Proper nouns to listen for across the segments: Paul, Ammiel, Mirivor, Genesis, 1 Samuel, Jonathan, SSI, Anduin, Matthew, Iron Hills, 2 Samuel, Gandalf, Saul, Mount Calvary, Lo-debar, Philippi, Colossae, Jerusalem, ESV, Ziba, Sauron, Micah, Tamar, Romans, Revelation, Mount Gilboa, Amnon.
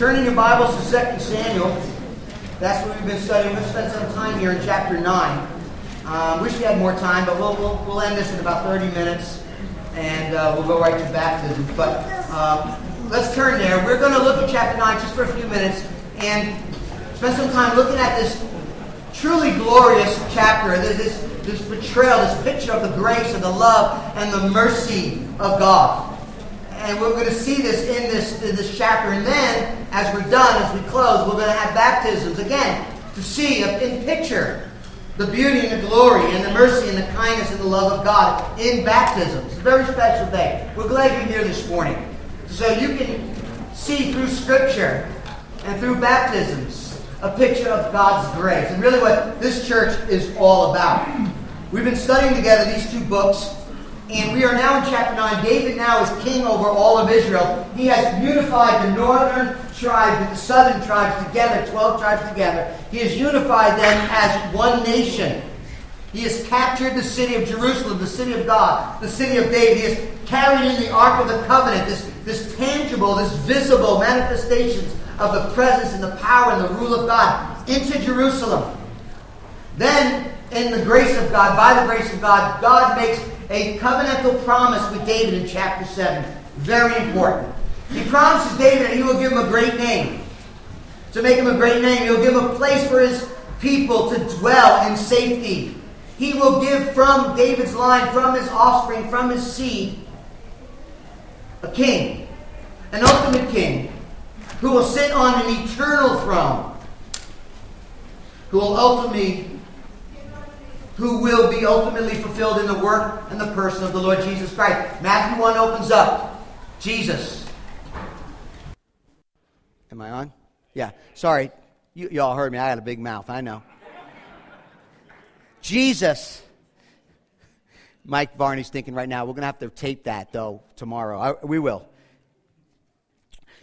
Turning your Bibles to 2 Samuel. That's what we've been studying. We've spent some time here in chapter 9. Wish we had more time, but we'll end this in about 30 minutes. And we'll go right to baptism. But let's turn there. We're going to look at chapter 9 just for a few minutes. And spend some time looking at this truly glorious chapter. This portrayal, this picture of the grace and the love and the mercy of God. And we're going to see this in this chapter. And then, as we're done, as we close, we're going to have baptisms again to see in picture the beauty and the glory and the mercy and the kindness and the love of God in baptism. It's a very special day. We're glad you're here this morning. So you can see through Scripture and through baptisms a picture of God's grace. And really what this church is all about. We've been studying together these two books. And we are now in chapter 9. David now is king over all of Israel. He has unified the northern tribes and the southern tribes together, 12 tribes together. He has unified them as one nation. He has captured the city of Jerusalem, the city of God, the city of David. He has carried in the Ark of the Covenant, this tangible, this visible manifestations of the presence and the power and the rule of God into Jerusalem. Then, in the grace of God, by the grace of God, God makes a covenantal promise with David in chapter 7. Very important. He promises David that he will give him a great name. To make him a great name, he will give him a place for his people to dwell in safety. He will give from David's line, from his offspring, from his seed, a king, an ultimate king, who will sit on an eternal throne, who will be ultimately fulfilled in the work and the person of the Lord Jesus Christ. Matthew 1 opens up. Jesus. Am I on? Yeah. Sorry. You all heard me. I had a big mouth. I know. Jesus. Mike Varney's thinking right now, we're going to have to tape that, though, tomorrow. We will.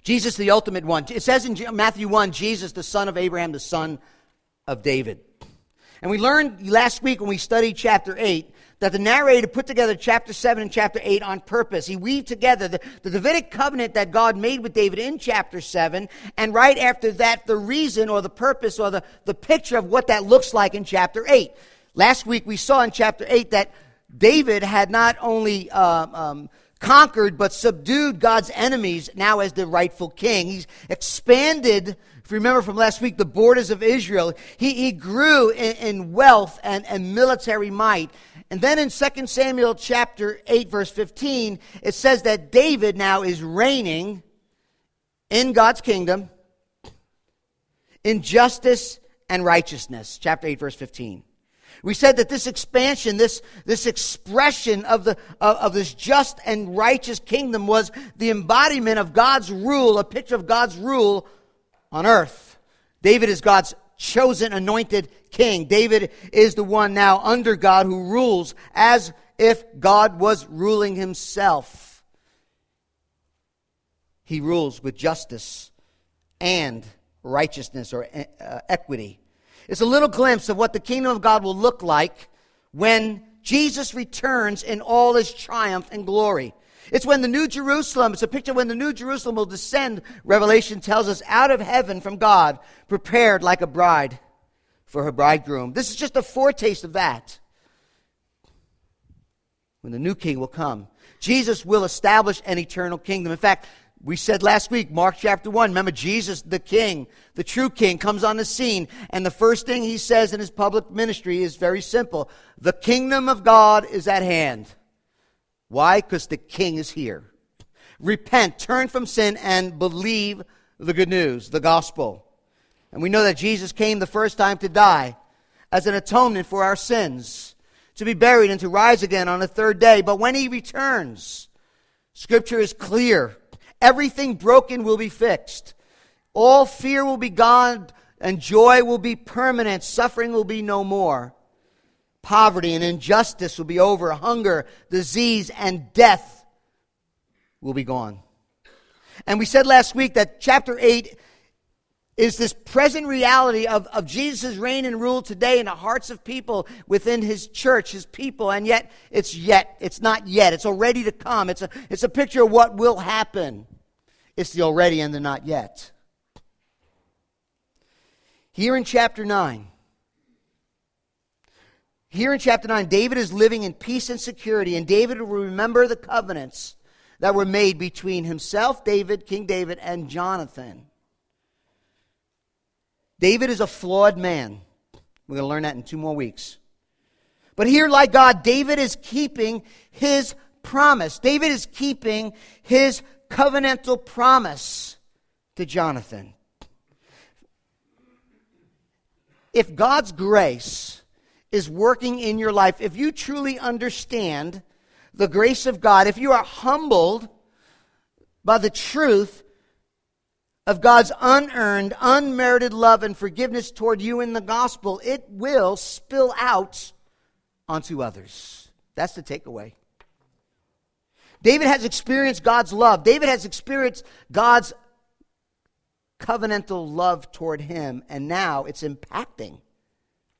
Jesus, the ultimate one. It says in Matthew 1, Jesus, the son of Abraham, the son of David. And we learned last week when we studied chapter 8 that the narrator put together chapter 7 and chapter 8 on purpose. He weaved together the Davidic covenant that God made with David in chapter 7, and right after that, the reason or the purpose or the picture of what that looks like in chapter 8. Last week we saw in chapter 8 that David had not only conquered but subdued God's enemies now as the rightful king. He's expanded. If you remember from last week, the borders of Israel, he grew in wealth and military might. And then in 2 Samuel chapter 8, verse 15, it says that David now is reigning in God's kingdom in justice and righteousness. Chapter 8, verse 15. We said that this expansion, this expression of this just and righteous kingdom was the embodiment of God's rule, a picture of God's rule on earth. David is God's chosen, anointed king. David is the one now under God who rules as if God was ruling himself. He rules with justice and righteousness or equity. It's a little glimpse of what the kingdom of God will look like when Jesus returns in all his triumph and glory. It's when the New Jerusalem, it's a picture when the New Jerusalem will descend, Revelation tells us, out of heaven from God, prepared like a bride for her bridegroom. This is just a foretaste of that. When the new king will come, Jesus will establish an eternal kingdom. In fact, we said last week, Mark chapter 1, remember Jesus, the king, the true king, comes on the scene. And the first thing he says in his public ministry is very simple. The kingdom of God is at hand. Why? Because the king is here. Repent, turn from sin, and believe the good news, the gospel. And we know that Jesus came the first time to die as an atonement for our sins, to be buried and to rise again on the third day. But when he returns, Scripture is clear. Everything broken will be fixed. All fear will be gone, and joy will be permanent. Suffering will be no more. Poverty and injustice will be over. Hunger, disease, and death will be gone. And we said last week that chapter 8 is this present reality of Jesus' reign and rule today in the hearts of people within his church, his people. And yet, it's not yet. It's already to come. It's a picture of what will happen. It's the already and the not yet. Here in chapter 9, David is living in peace and security, and David will remember the covenants that were made between himself, King David, and Jonathan. David is a flawed man. We're going to learn that in 2 more weeks. But here, like God, David is keeping his promise. David is keeping his covenantal promise to Jonathan. If God's grace is working in your life, if you truly understand the grace of God, if you are humbled by the truth of God's unearned, unmerited love and forgiveness toward you in the gospel, it will spill out onto others. That's the takeaway. David has experienced God's love. David has experienced God's covenantal love toward him, and now it's impacting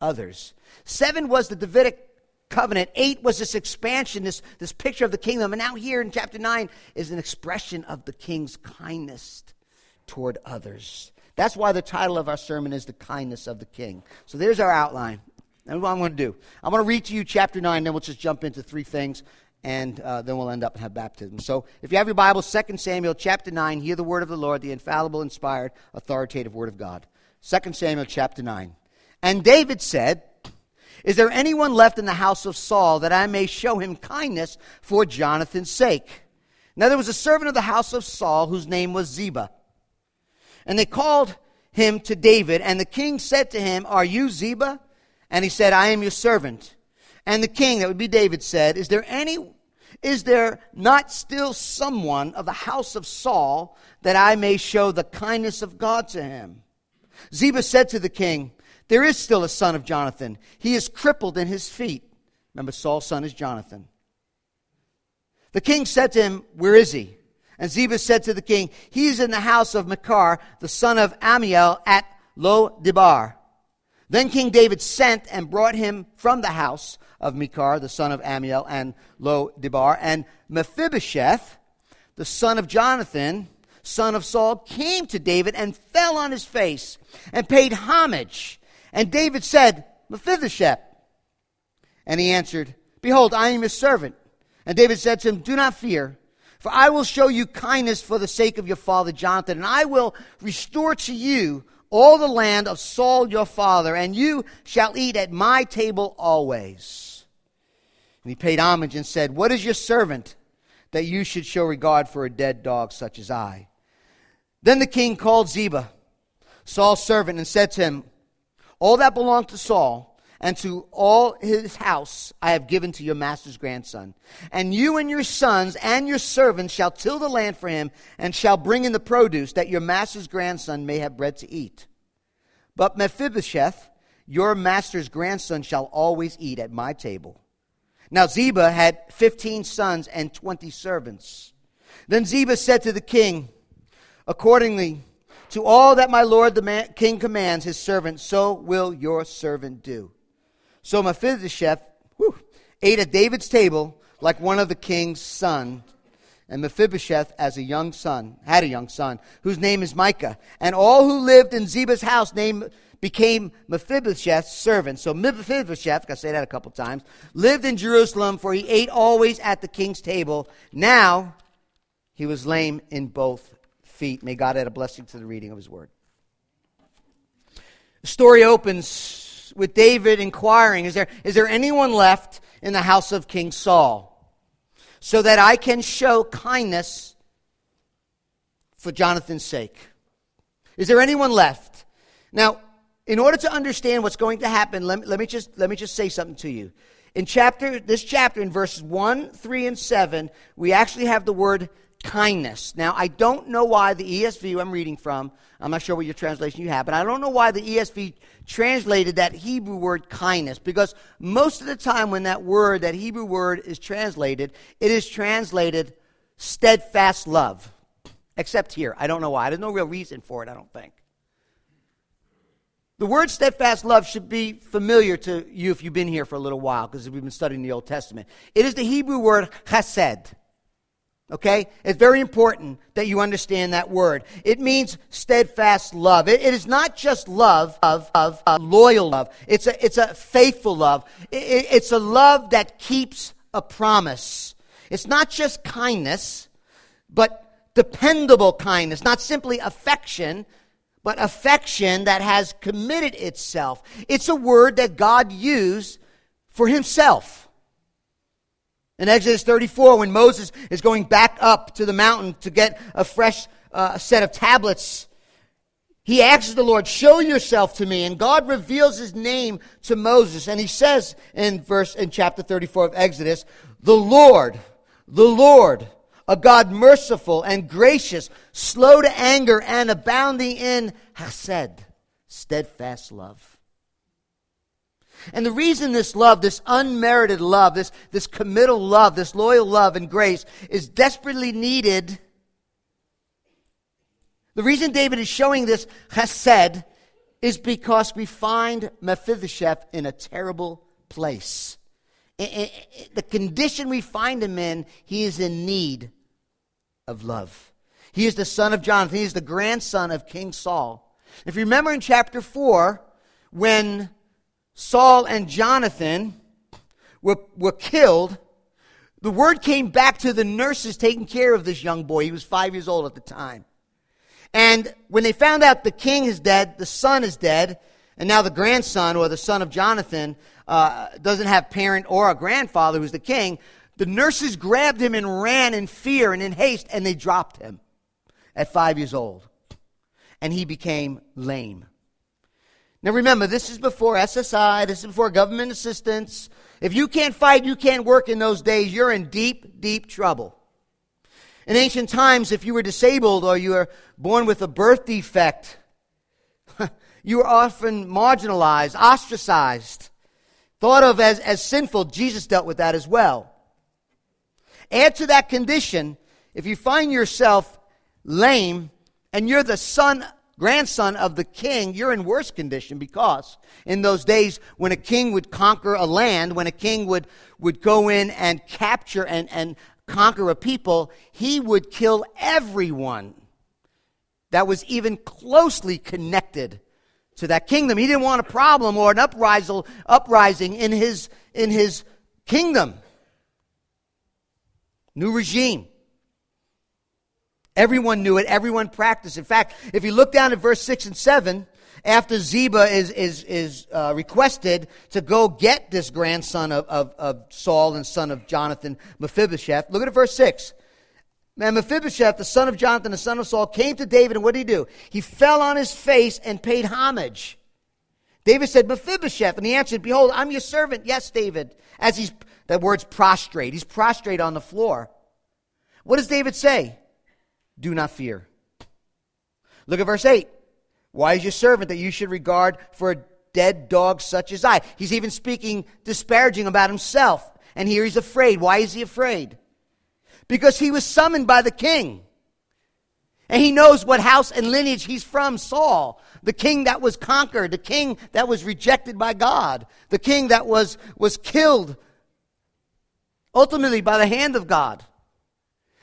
others. 7 was the Davidic covenant. 8 was this expansion, this picture of the kingdom. And now here in chapter 9 is an expression of the king's kindness toward others. That's why the title of our sermon is The Kindness of the King. So there's our outline. And what I'm going to do, I'm going to read to you chapter 9, then we'll just jump into 3 things, and then we'll end up and have baptism. So if you have your Bible, 2 Samuel chapter 9, hear the word of the Lord, the infallible, inspired, authoritative word of God. 2 Samuel chapter 9. And David said, "Is there anyone left in the house of Saul that I may show him kindness for Jonathan's sake?" Now there was a servant of the house of Saul whose name was Ziba. And they called him to David, and the king said to him, "Are you Ziba?" And he said, "I am your servant." And the king, that would be David, said, "Is there not still someone of the house of Saul that I may show the kindness of God to him?" Ziba said to the king, "There is still a son of Jonathan. He is crippled in his feet." Remember, Saul's son is Jonathan. The king said to him, "Where is he?" And Ziba said to the king, "He is in the house of Makar, the son of Ammiel, at Lo-debar." Then King David sent and brought him from the house of Makar, the son of Ammiel, and Lo-debar. And Mephibosheth, the son of Jonathan, son of Saul, came to David and fell on his face and paid homage. And David said, "Mephibosheth." And he answered, "Behold, I am your servant." And David said to him, "Do not fear, for I will show you kindness for the sake of your father Jonathan, and I will restore to you all the land of Saul your father, and you shall eat at my table always." And he paid homage and said, "What is your servant that you should show regard for a dead dog such as I?" Then the king called Ziba, Saul's servant, and said to him, "All that belonged to Saul and to all his house I have given to your master's grandson. And you and your sons and your servants shall till the land for him and shall bring in the produce that your master's grandson may have bread to eat. But Mephibosheth, your master's grandson, shall always eat at my table." Now Ziba had 15 sons and 20 servants. Then Ziba said to the king, "Accordingly to all that my lord the king commands his servant, so will your servant do." So Mephibosheth ate at David's table like one of the king's sons. And Mephibosheth had a young son, whose name is Micah. And all who lived in Ziba's house became Mephibosheth's servants. So Mephibosheth, I say that a couple times, lived in Jerusalem, for he ate always at the king's table. Now he was lame in both feet. May God add a blessing to the reading of his word. The story opens with David inquiring, Is there anyone left in the house of King Saul so that I can show kindness for Jonathan's sake? Is there anyone left? Now, in order to understand what's going to happen, let me just say something to you. In this chapter, in verses 1, 3, and 7, we actually have the word kindness. Now, I don't know why the ESV I'm reading from, I'm not sure what your translation you have, but I don't know why the ESV translated that Hebrew word kindness, because most of the time when that Hebrew word is translated, it is translated steadfast love. Except here, I don't know why. There's no real reason for it, I don't think. The word steadfast love should be familiar to you if you've been here for a little while, because we've been studying the Old Testament. It is the Hebrew word chesed. Okay? It's very important that you understand that word. It means steadfast love. It is not just love of loyal love. It's a faithful love. It's a love that keeps a promise. It's not just kindness, but dependable kindness, not simply affection, but affection that has committed itself. It's a word that God used for himself. In Exodus 34, when Moses is going back up to the mountain to get a fresh set of tablets, he asks the Lord, show yourself to me. And God reveals his name to Moses. And he says in chapter 34 of Exodus, the Lord, a God merciful and gracious, slow to anger and abounding in chesed, steadfast love. And the reason this love, this unmerited love, this committal love, this loyal love and grace is desperately needed, the reason David is showing this chesed is because we find Mephibosheth in a terrible place. The condition we find him in, he is in need of love. He is the son of Jonathan. He is the grandson of King Saul. If you remember in chapter 4, when Saul and Jonathan were killed, the word came back to the nurses taking care of this young boy. He was 5 years old at the time. And when they found out the king is dead, the son is dead, and now the grandson or the son of Jonathan doesn't have parent or a grandfather who's the king, the nurses grabbed him and ran in fear and in haste, and they dropped him at 5 years old. And he became lame. Now remember, this is before SSI, this is before government assistance. If you can't fight, you can't work in those days, you're in deep, deep trouble. In ancient times, if you were disabled or you were born with a birth defect, you were often marginalized, ostracized, thought of as sinful. Jesus dealt with that as well. Add to that condition, if you find yourself lame and you're the grandson of the king, you're in worse condition, because in those days when a king would conquer a land, when a king would go in and capture and conquer a people, he would kill everyone that was even closely connected to that kingdom. He didn't want a problem or an uprising in his kingdom. New regime. Everyone knew it. Everyone practiced. In fact, if you look down at verse 6 and 7, after Ziba is requested to go get this grandson of Saul and son of Jonathan, Mephibosheth, look at verse 6. And Mephibosheth, the son of Jonathan, the son of Saul, came to David, and what did he do? He fell on his face and paid homage. David said, Mephibosheth, and he answered, behold, I'm your servant. Yes, David. That word's prostrate. He's prostrate on the floor. What does David say? Do not fear. Look at verse 8. Why is your servant that you should regard for a dead dog such as I? He's even speaking disparaging about himself. And here he's afraid. Why is he afraid? Because he was summoned by the king. And he knows what house and lineage he's from, Saul. The king that was conquered. The king that was rejected by God. The king that was killed ultimately by the hand of God.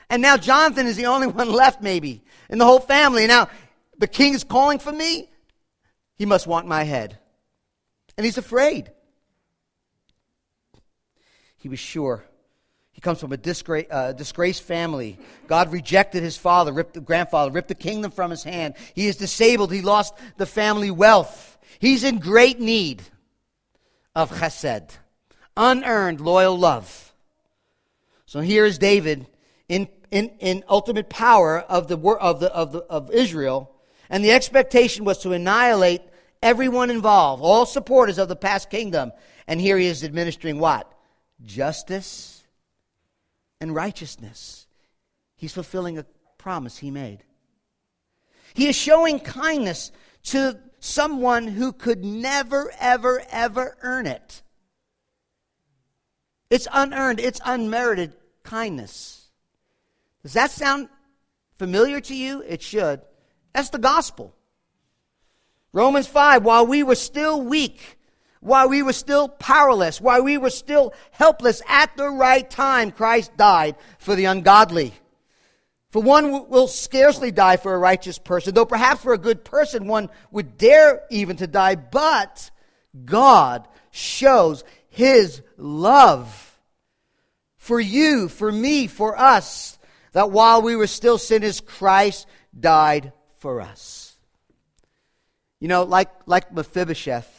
And now Jonathan is the only one left, maybe, in the whole family. Now, the king is calling for me. He must want my head. And he's afraid. He was sure. He comes from a disgraced family. God rejected his father, ripped the kingdom from his hand. He is disabled. He lost the family wealth. He's in great need of chesed, unearned loyal love. So here is David in ultimate power of Israel, and the expectation was to annihilate everyone involved, all supporters of the past kingdom. And here he is administering what? Justice and righteousness. He's fulfilling a promise he made. He is showing kindness to someone who could never, ever, ever earn it. It's unearned, it's unmerited kindness. Does that sound familiar to you? It should. That's the gospel. Romans 5, while we were still weak, while we were still powerless, while we were still helpless, at the right time, Christ died for the ungodly. For one will scarcely die for a righteous person, though perhaps for a good person one would dare even to die, but God shows his love for you, for me, for us, that while we were still sinners, Christ died for us. You know, like Mephibosheth,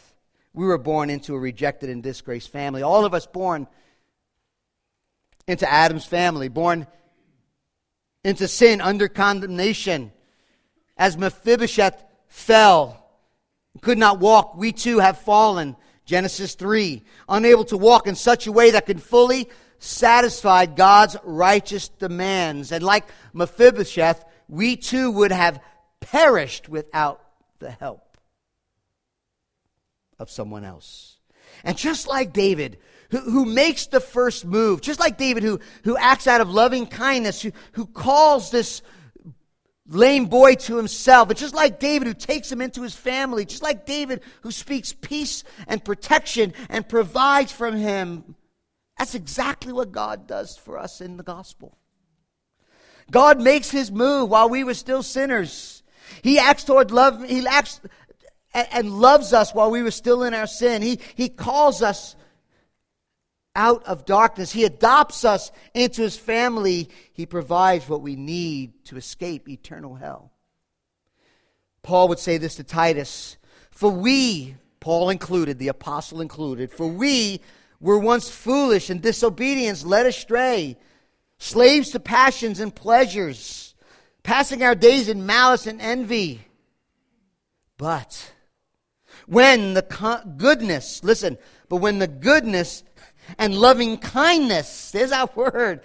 we were born into a rejected and disgraced family. All of us born into Adam's family, born into sin, under condemnation. As Mephibosheth fell, could not walk, we too have fallen. Genesis 3, unable to walk in such a way that could fully satisfy God's righteous demands. And like Mephibosheth, we too would have perished without the help of someone else. And just like David, who makes the first move, just like David, who acts out of loving kindness, who calls this lame boy to himself, and just like David, who takes him into his family, just like David, who speaks peace and protection and provides from him, that's exactly what God does for us in the gospel. God makes his move while we were still sinners. He acts toward love. He acts and loves us while we were still in our sin. He calls us out of darkness. He adopts us into his family. He provides what we need to escape eternal hell. Paul would say this to Titus, for we, Paul included, the apostle included, for we were once foolish and disobedient, led astray, slaves to passions and pleasures, passing our days in malice and envy. But when the goodness, listen, but when the goodness and loving kindness, there's our word,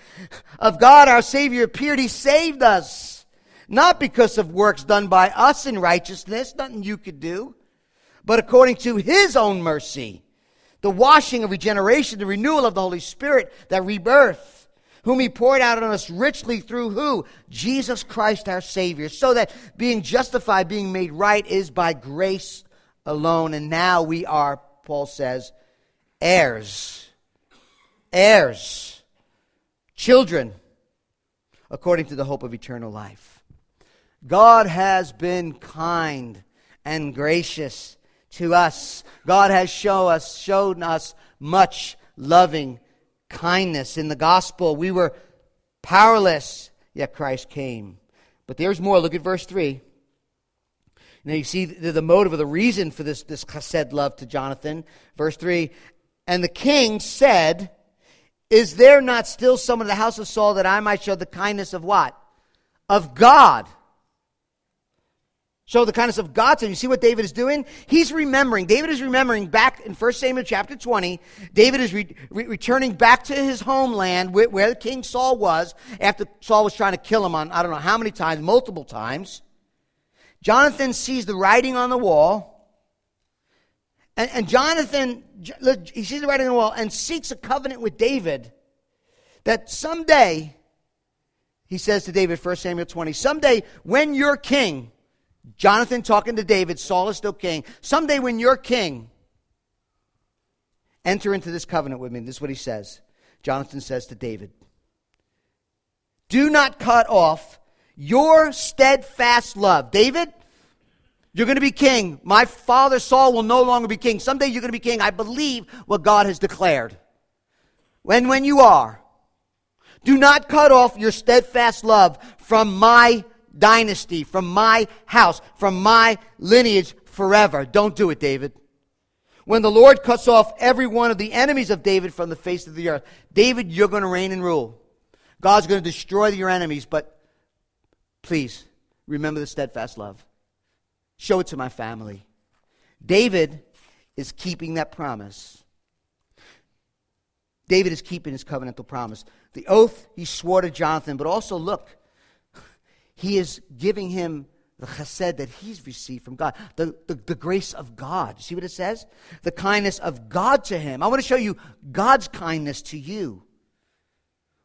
of God our Savior appeared, he saved us, not because of works done by us in righteousness, nothing you could do, but according to his own mercy, the washing of regeneration, the renewal of the Holy Spirit, that rebirth, whom he poured out on us richly through who? Jesus Christ our Savior, so that being justified, being made right, is by grace alone. And now we are, Paul says, heirs, children, according to the hope of eternal life. God has been kind and gracious to us. God has shown us much loving kindness. In the gospel, we were powerless, yet Christ came. But there's more. Look at verse 3. Now you see the motive or the reason for this chesed love to Jonathan. Verse 3, and the king said, is there not still someone in the house of Saul that I might show the kindness of what? Of God. Show the kindness of God. So you see what David is doing? He's remembering. David is remembering back in 1 Samuel chapter 20. David is returning back to his homeland where King Saul was after Saul was trying to kill him on I don't know how many times, multiple times. Jonathan sees the writing on the wall. And Jonathan, he sees the writing on the wall and seeks a covenant with David that someday, he says to David, 1 Samuel 20, someday when you're king, Jonathan talking to David, Saul is still king, someday when you're king, enter into this covenant with me. This is what he says. Jonathan says to David, do not cut off your steadfast love. David, you're going to be king. My father Saul will no longer be king. Someday you're going to be king. I believe what God has declared. When you are, do not cut off your steadfast love from my dynasty, from my house, from my lineage forever. Don't do it, David. When the Lord cuts off every one of the enemies of David from the face of the earth, David, you're going to reign and rule. God's going to destroy your enemies, but please remember the steadfast love. Show it to my family. David is keeping that promise. David is keeping his covenantal promise. The oath he swore to Jonathan, but also look, he is giving him the chesed that he's received from God, the grace of God. See what it says? The kindness of God to him. I want to show you God's kindness to you.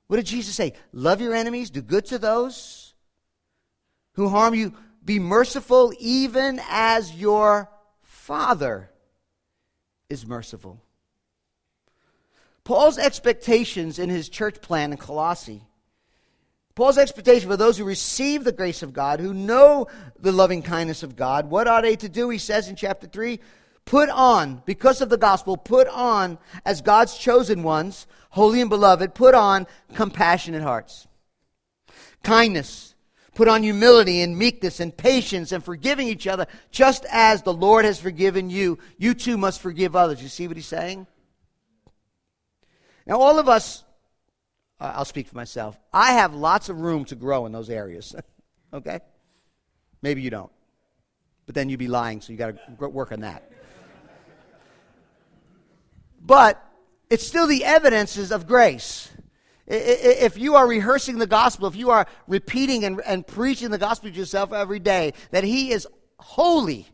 What did Jesus say? Love your enemies, do good to those who harm you. Be merciful even as your Father is merciful. Paul's expectations in his church plan in Colossae Paul's expectation for those who receive the grace of God, who know the loving kindness of God, what are they to do? He says in chapter 3, put on, because of the gospel, put on, as God's chosen ones, holy and beloved, put on compassionate hearts. Kindness. Put on humility and meekness and patience and forgiving each other, just as the Lord has forgiven you. You too must forgive others. You see what he's saying? Now, all of us, I'll speak for myself. I have lots of room to grow in those areas, okay? Maybe you don't, but then you'd be lying, so you got to work on that. But it's still the evidences of grace. If you are rehearsing the gospel, if you are repeating and preaching the gospel to yourself every day, that he is holy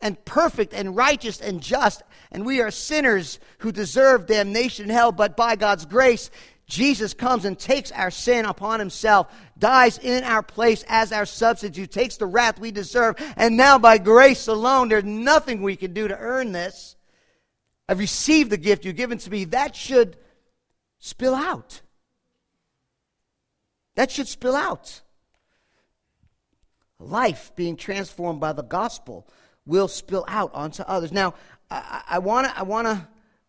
and perfect and righteous and just, and we are sinners who deserve damnation and hell, but by God's grace, Jesus comes and takes our sin upon himself, dies in our place as our substitute, takes the wrath we deserve, and now by grace alone, there's nothing we can do to earn this. I've received the gift you've given to me. That should spill out. That should spill out. Life being transformed by the gospel will spill out onto others. Now, I want to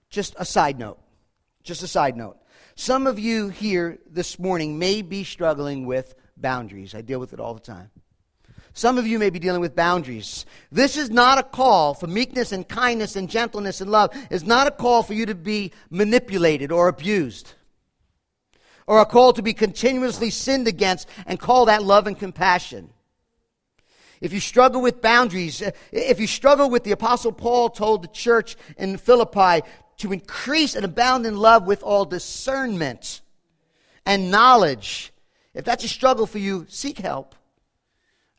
just a side note. Just a side note. Some of you here this morning may be struggling with boundaries. I deal with it all the time. Some of you may be dealing with boundaries. This is not a call for meekness and kindness and gentleness and love. It's not a call for you to be manipulated or abused, or a call to be continuously sinned against and call that love and compassion. If you struggle with boundaries, if you struggle with the Apostle Paul told the church in Philippi to increase and abound in love with all discernment and knowledge, if that's a struggle for you, seek help.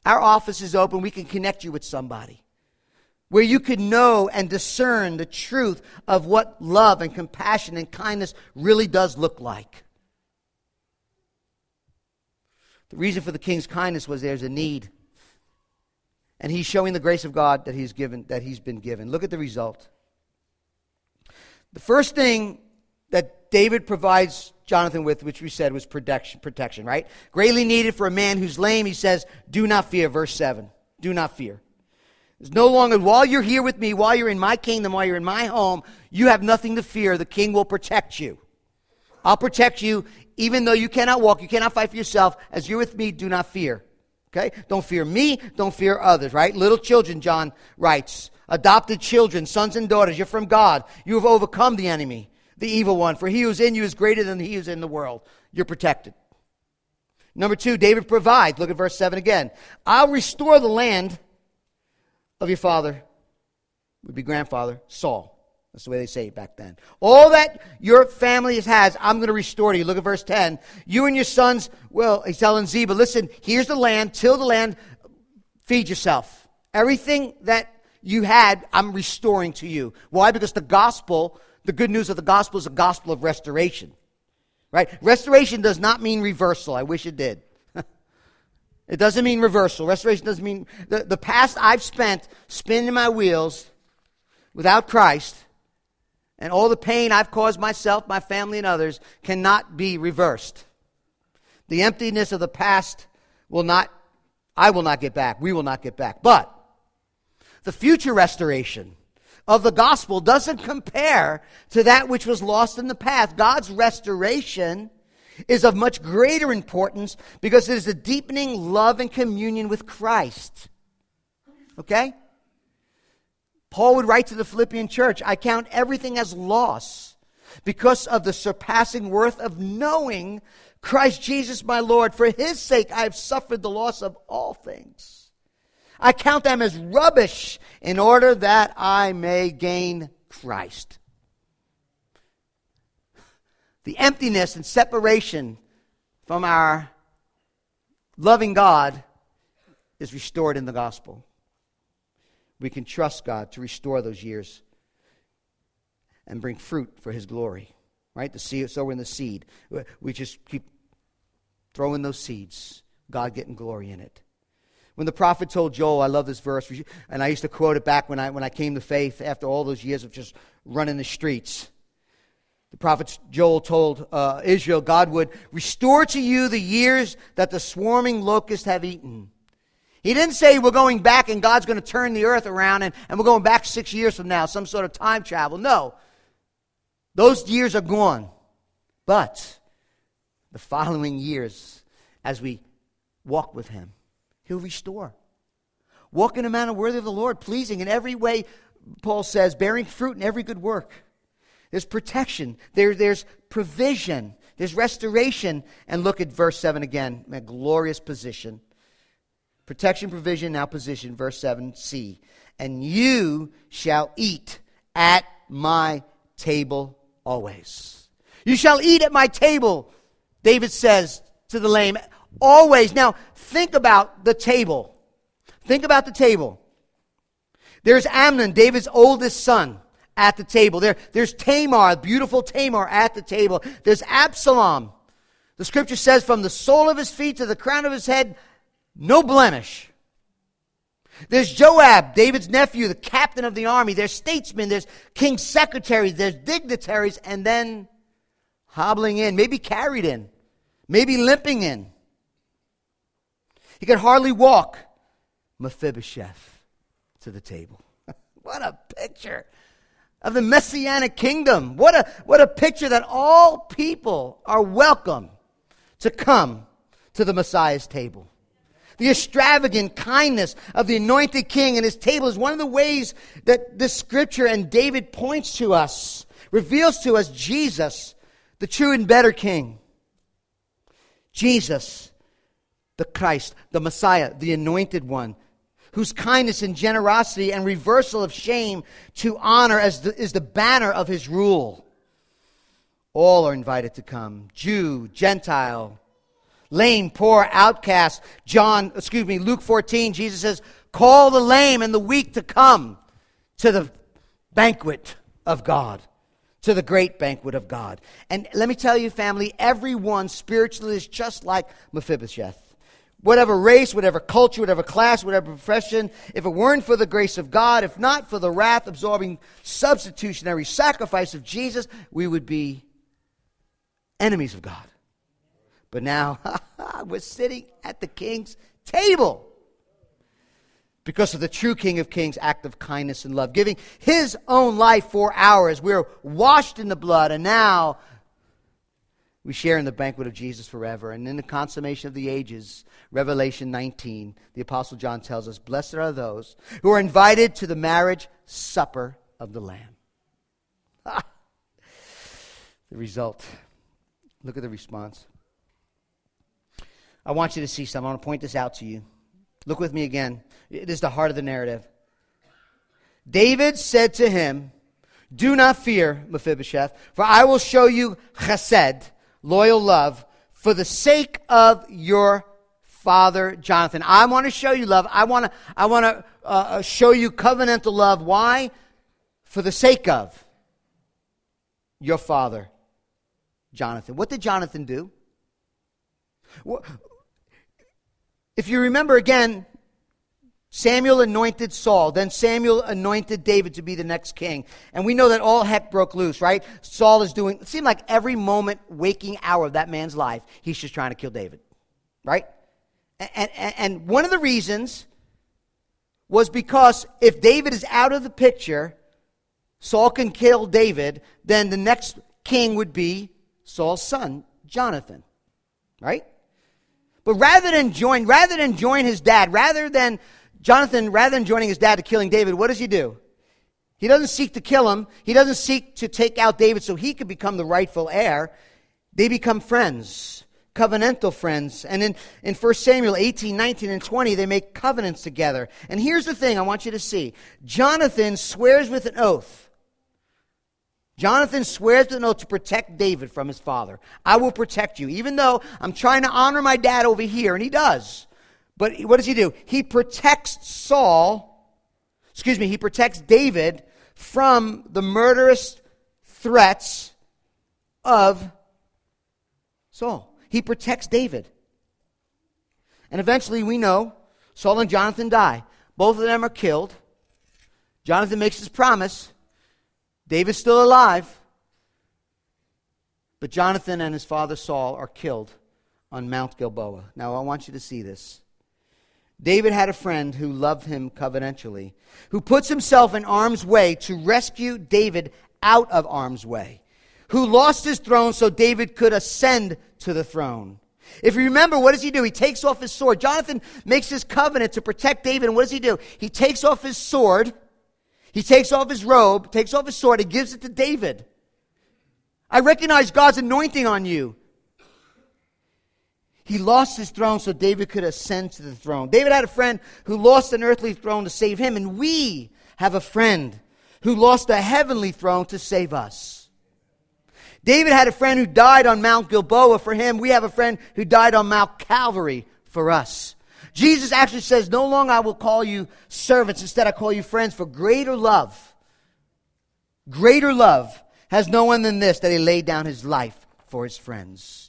Our office is open. We can connect you with somebody where you can know and discern the truth of what love and compassion and kindness really does look like. The reason for the king's kindness was there's a need. And he's showing the grace of God that he's been given. Look at the result. The first thing that David provides Jonathan with, which we said was protection, right? Greatly needed for a man who's lame, he says, do not fear, verse 7. Do not fear. It's no longer, while you're here with me, while you're in my kingdom, while you're in my home, you have nothing to fear. The king will protect you. I'll protect you even though you cannot walk, you cannot fight for yourself. As you're with me, do not fear. Okay? Don't fear me, don't fear others, right? Little children, John writes, adopted children, sons and daughters, you're from God. You have overcome the enemy, the evil one. For he who is in you is greater than he who is in the world. You're protected. Number 2, David provides. Look at verse 7 again. I'll restore the land of your father, would be grandfather, Saul. That's the way they say it back then. All that your family has, I'm going to restore to you. Look at verse 10. You and your sons, well, he's telling Ziba, listen, here's the land, till the land, feed yourself. Everything that you had, I'm restoring to you. Why? Because the gospel, the good news of the gospel is a gospel of restoration. Right? Restoration does not mean reversal. I wish it did. It doesn't mean reversal. Restoration doesn't mean, the past I've spent spinning my wheels without Christ, and all the pain I've caused myself, my family, and others cannot be reversed. The emptiness of the past I will not get back. We will not get back. But the future restoration of the gospel doesn't compare to that which was lost in the past. God's restoration is of much greater importance because it is the deepening love and communion with Christ. Okay? Paul would write to the Philippian church, I count everything as loss because of the surpassing worth of knowing Christ Jesus my Lord. For his sake I have suffered the loss of all things. I count them as rubbish in order that I may gain Christ. The emptiness and separation from our loving God is restored in the gospel. We can trust God to restore those years and bring fruit for his glory, right? The seed, sowing the seed. We just keep throwing those seeds, God getting glory in it. When the prophet told Joel, I love this verse, and I used to quote it back when I came to faith after all those years of just running the streets. The prophet Joel told Israel, God would restore to you the years that the swarming locusts have eaten. He didn't say we're going back and God's going to turn the earth around and we're going back 6 years from now, some sort of time travel. No. Those years are gone. But the following years, as we walk with Him, He'll restore. Walk in a manner worthy of the Lord, pleasing in every way, Paul says, bearing fruit in every good work. There's protection. There's provision. There's restoration. And look at verse 7 again, a glorious position. Protection, provision, now position, verse 7c. And you shall eat at my table always. You shall eat at my table, David says to the lame, always. Now, think about the table. Think about the table. There's Amnon, David's oldest son, at the table. There's Tamar, beautiful Tamar, at the table. There's Absalom. The scripture says, from the sole of his feet to the crown of his head, no blemish. There's Joab, David's nephew, the captain of the army. There's statesmen, there's king's secretaries, there's dignitaries, and then hobbling in, maybe carried in, maybe limping in. He could hardly walk. Mephibosheth to the table. What a picture of the messianic kingdom. What a picture that all people are welcome to come to the Messiah's table. The extravagant kindness of the anointed king and his table is one of the ways that this scripture and David points to us, reveals to us Jesus, the true and better king. Jesus, the Christ, the Messiah, the anointed one, whose kindness and generosity and reversal of shame to honor is the banner of his rule. All are invited to come, Jew, Gentile, lame, poor, outcast. Luke 14, Jesus says, call the lame and the weak to come to the banquet of God, to the great banquet of God. And let me tell you, family, everyone spiritually is just like Mephibosheth. Whatever race, whatever culture, whatever class, whatever profession, if it weren't for the grace of God, if not for the wrath-absorbing substitutionary sacrifice of Jesus, we would be enemies of God. But now, we're sitting at the king's table because of the true King of Kings' act of kindness and love, giving his own life for ours. We're washed in the blood, and now we share in the banquet of Jesus forever. And in the consummation of the ages, Revelation 19, the Apostle John tells us, blessed are those who are invited to the marriage supper of the Lamb. The result. Look at the response. I want you to see something. I want to point this out to you. Look with me again. It is the heart of the narrative. David said to him, do not fear, Mephibosheth, for I will show you chesed, loyal love, for the sake of your father Jonathan. I want to show you love. I want to show you covenantal love. Why? For the sake of your father Jonathan. What did Jonathan do? If you remember again, Samuel anointed Saul. Then Samuel anointed David to be the next king. And we know that all heck broke loose, right? Saul is doing, it seemed like every moment, waking hour of that man's life, he's just trying to kill David, right? And one of the reasons was because if David is out of the picture, Saul can kill David, then the next king would be Saul's son, Jonathan, right? But rather than joining his dad to killing David, what does he do? He doesn't seek to kill him. He doesn't seek to take out David so he could become the rightful heir. They become friends, covenantal friends. And in 1 Samuel 18, 19, and 20, they make covenants together. And here's the thing I want you to see. Jonathan swears with an oath to protect David from his father. I will protect you, even though I'm trying to honor my dad over here, and he does. But what does he do? He protects David from the murderous threats of Saul. He protects David. And eventually we know Saul and Jonathan die. Both of them are killed. Jonathan makes his promise. David's still alive. But Jonathan and his father Saul are killed on Mount Gilboa. Now, I want you to see this. David had a friend who loved him covenantally, who puts himself in harm's way to rescue David out of harm's way, who lost his throne so David could ascend to the throne. If you remember, what does he do? He takes off his sword. Jonathan makes his covenant to protect David, and what does he do? He takes off his sword, he takes off his robe, takes off his sword, and gives it to David. I recognize God's anointing on you. He lost his throne so David could ascend to the throne. David had a friend who lost an earthly throne to save him, and we have a friend who lost a heavenly throne to save us. David had a friend who died on Mount Gilboa for him. We have a friend who died on Mount Calvary for us. Jesus actually says, "No longer I will call you servants, instead I call you friends, for greater love has no one than this, that he laid down his life for his friends."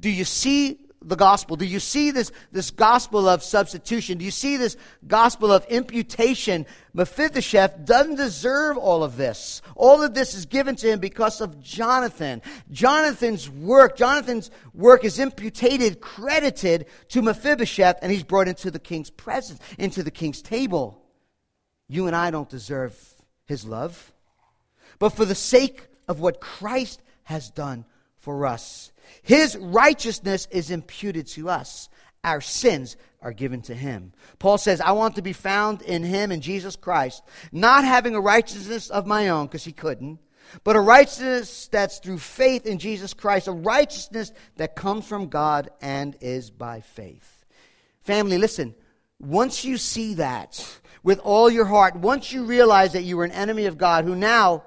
Do you see the gospel? Do you see this gospel of substitution? Do you see this gospel of imputation? Mephibosheth doesn't deserve all of this. All of this is given to him because of Jonathan. Jonathan's work is imputed, credited to Mephibosheth, and he's brought into the king's presence, into the king's table. You and I don't deserve his love. But for the sake of what Christ has done for us, his righteousness is imputed to us. Our sins are given to him. Paul says, "I want to be found in him, in Jesus Christ, not having a righteousness of my own," because he couldn't, "but a righteousness that's through faith in Jesus Christ, a righteousness that comes from God and is by faith." Family, listen, once you see that with all your heart, once you realize that you were an enemy of God, who now,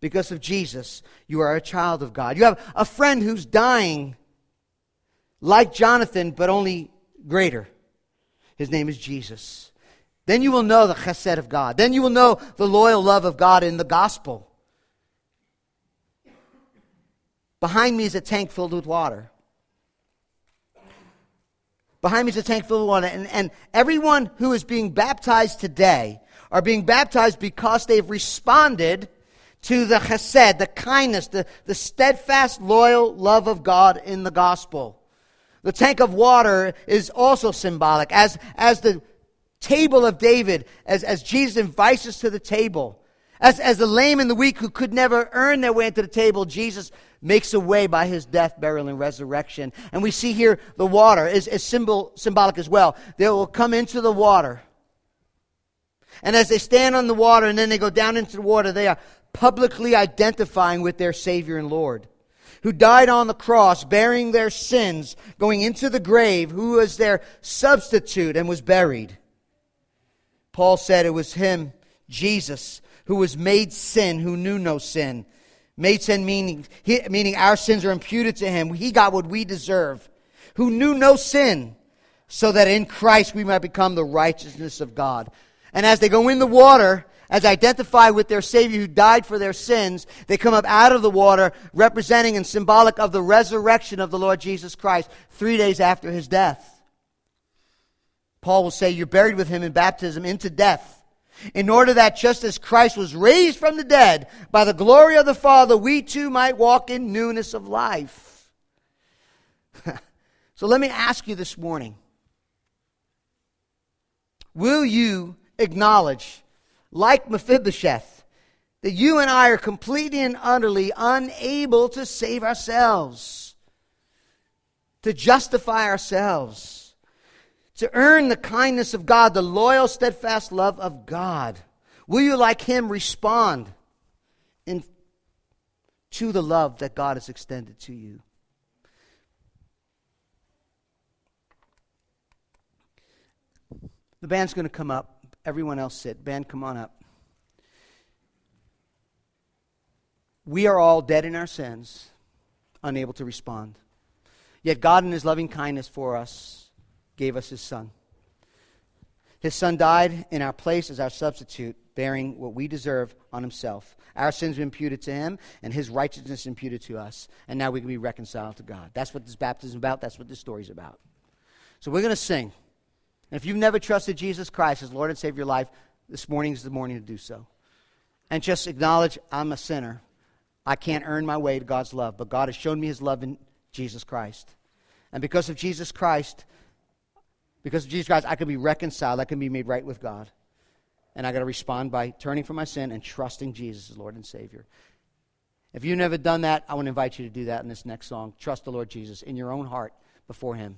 because of Jesus, you are a child of God. You have a friend who's dying like Jonathan, but only greater. His name is Jesus. Then you will know the chesed of God. Then you will know the loyal love of God in the gospel. Behind me is a tank filled with water. Behind me is a tank filled with water. And everyone who is being baptized today are being baptized because they've responded to the chesed, the kindness, the steadfast, loyal love of God in the gospel. The tank of water is also symbolic. As the table of David, as Jesus invites us to the table, as the lame and the weak who could never earn their way into the table, Jesus makes a way by his death, burial, and resurrection. And we see here the water is symbolic as well. They will come into the water. And as they stand on the water and then they go down into the water, they are publicly identifying with their Savior and Lord, who died on the cross, bearing their sins, going into the grave, who was their substitute and was buried. Paul said it was him, Jesus, who was made sin, who knew no sin. Made sin meaning our sins are imputed to him. He got what we deserve. Who knew no sin, so that in Christ we might become the righteousness of God. And as they go in the water, as identified with their Savior who died for their sins, they come up out of the water, representing and symbolic of the resurrection of the Lord Jesus Christ 3 days after his death. Paul will say, "You're buried with him in baptism into death, in order that just as Christ was raised from the dead by the glory of the Father, we too might walk in newness of life." So let me ask you this morning, will you acknowledge, like Mephibosheth, that you and I are completely and utterly unable to save ourselves, to justify ourselves, to earn the kindness of God, the loyal, steadfast love of God? Will you, like him, respond to the love that God has extended to you? The band's going to come up. Everyone else sit. Band, come on up. We are all dead in our sins, unable to respond. Yet God in his loving kindness for us gave us his son. His son died in our place as our substitute, bearing what we deserve on himself. Our sins were imputed to him and his righteousness imputed to us. And now we can be reconciled to God. That's what this baptism is about. That's what this story is about. So we're going to sing. And if you've never trusted Jesus Christ as Lord and Savior of your life, this morning is the morning to do so. And just acknowledge, I'm a sinner. I can't earn my way to God's love, but God has shown me his love in Jesus Christ. And because of Jesus Christ, I can be reconciled. I can be made right with God. And I got to respond by turning from my sin and trusting Jesus as Lord and Savior. If you've never done that, I want to invite you to do that in this next song. Trust the Lord Jesus in your own heart before him.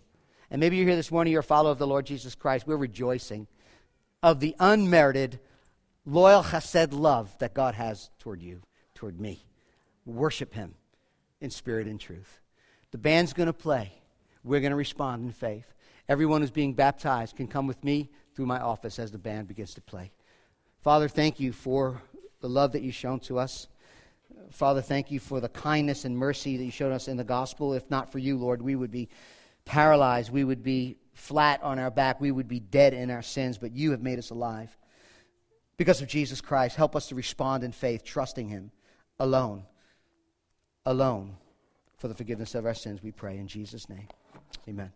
And maybe you're here this morning, you're a follower of the Lord Jesus Christ. We're rejoicing of the unmerited, loyal chesed love that God has toward you, toward me. Worship him in spirit and truth. The band's going to play. We're going to respond in faith. Everyone who's being baptized can come with me through my office as the band begins to play. Father, thank you for the love that you've shown to us. Father, thank you for the kindness and mercy that you showed us in the gospel. If not for you, Lord, we would be paralyzed. We would be flat on our back. We would be dead in our sins, but you have made us alive. Because of Jesus Christ, help us to respond in faith, trusting him alone, for the forgiveness of our sins, we pray in Jesus' name. Amen.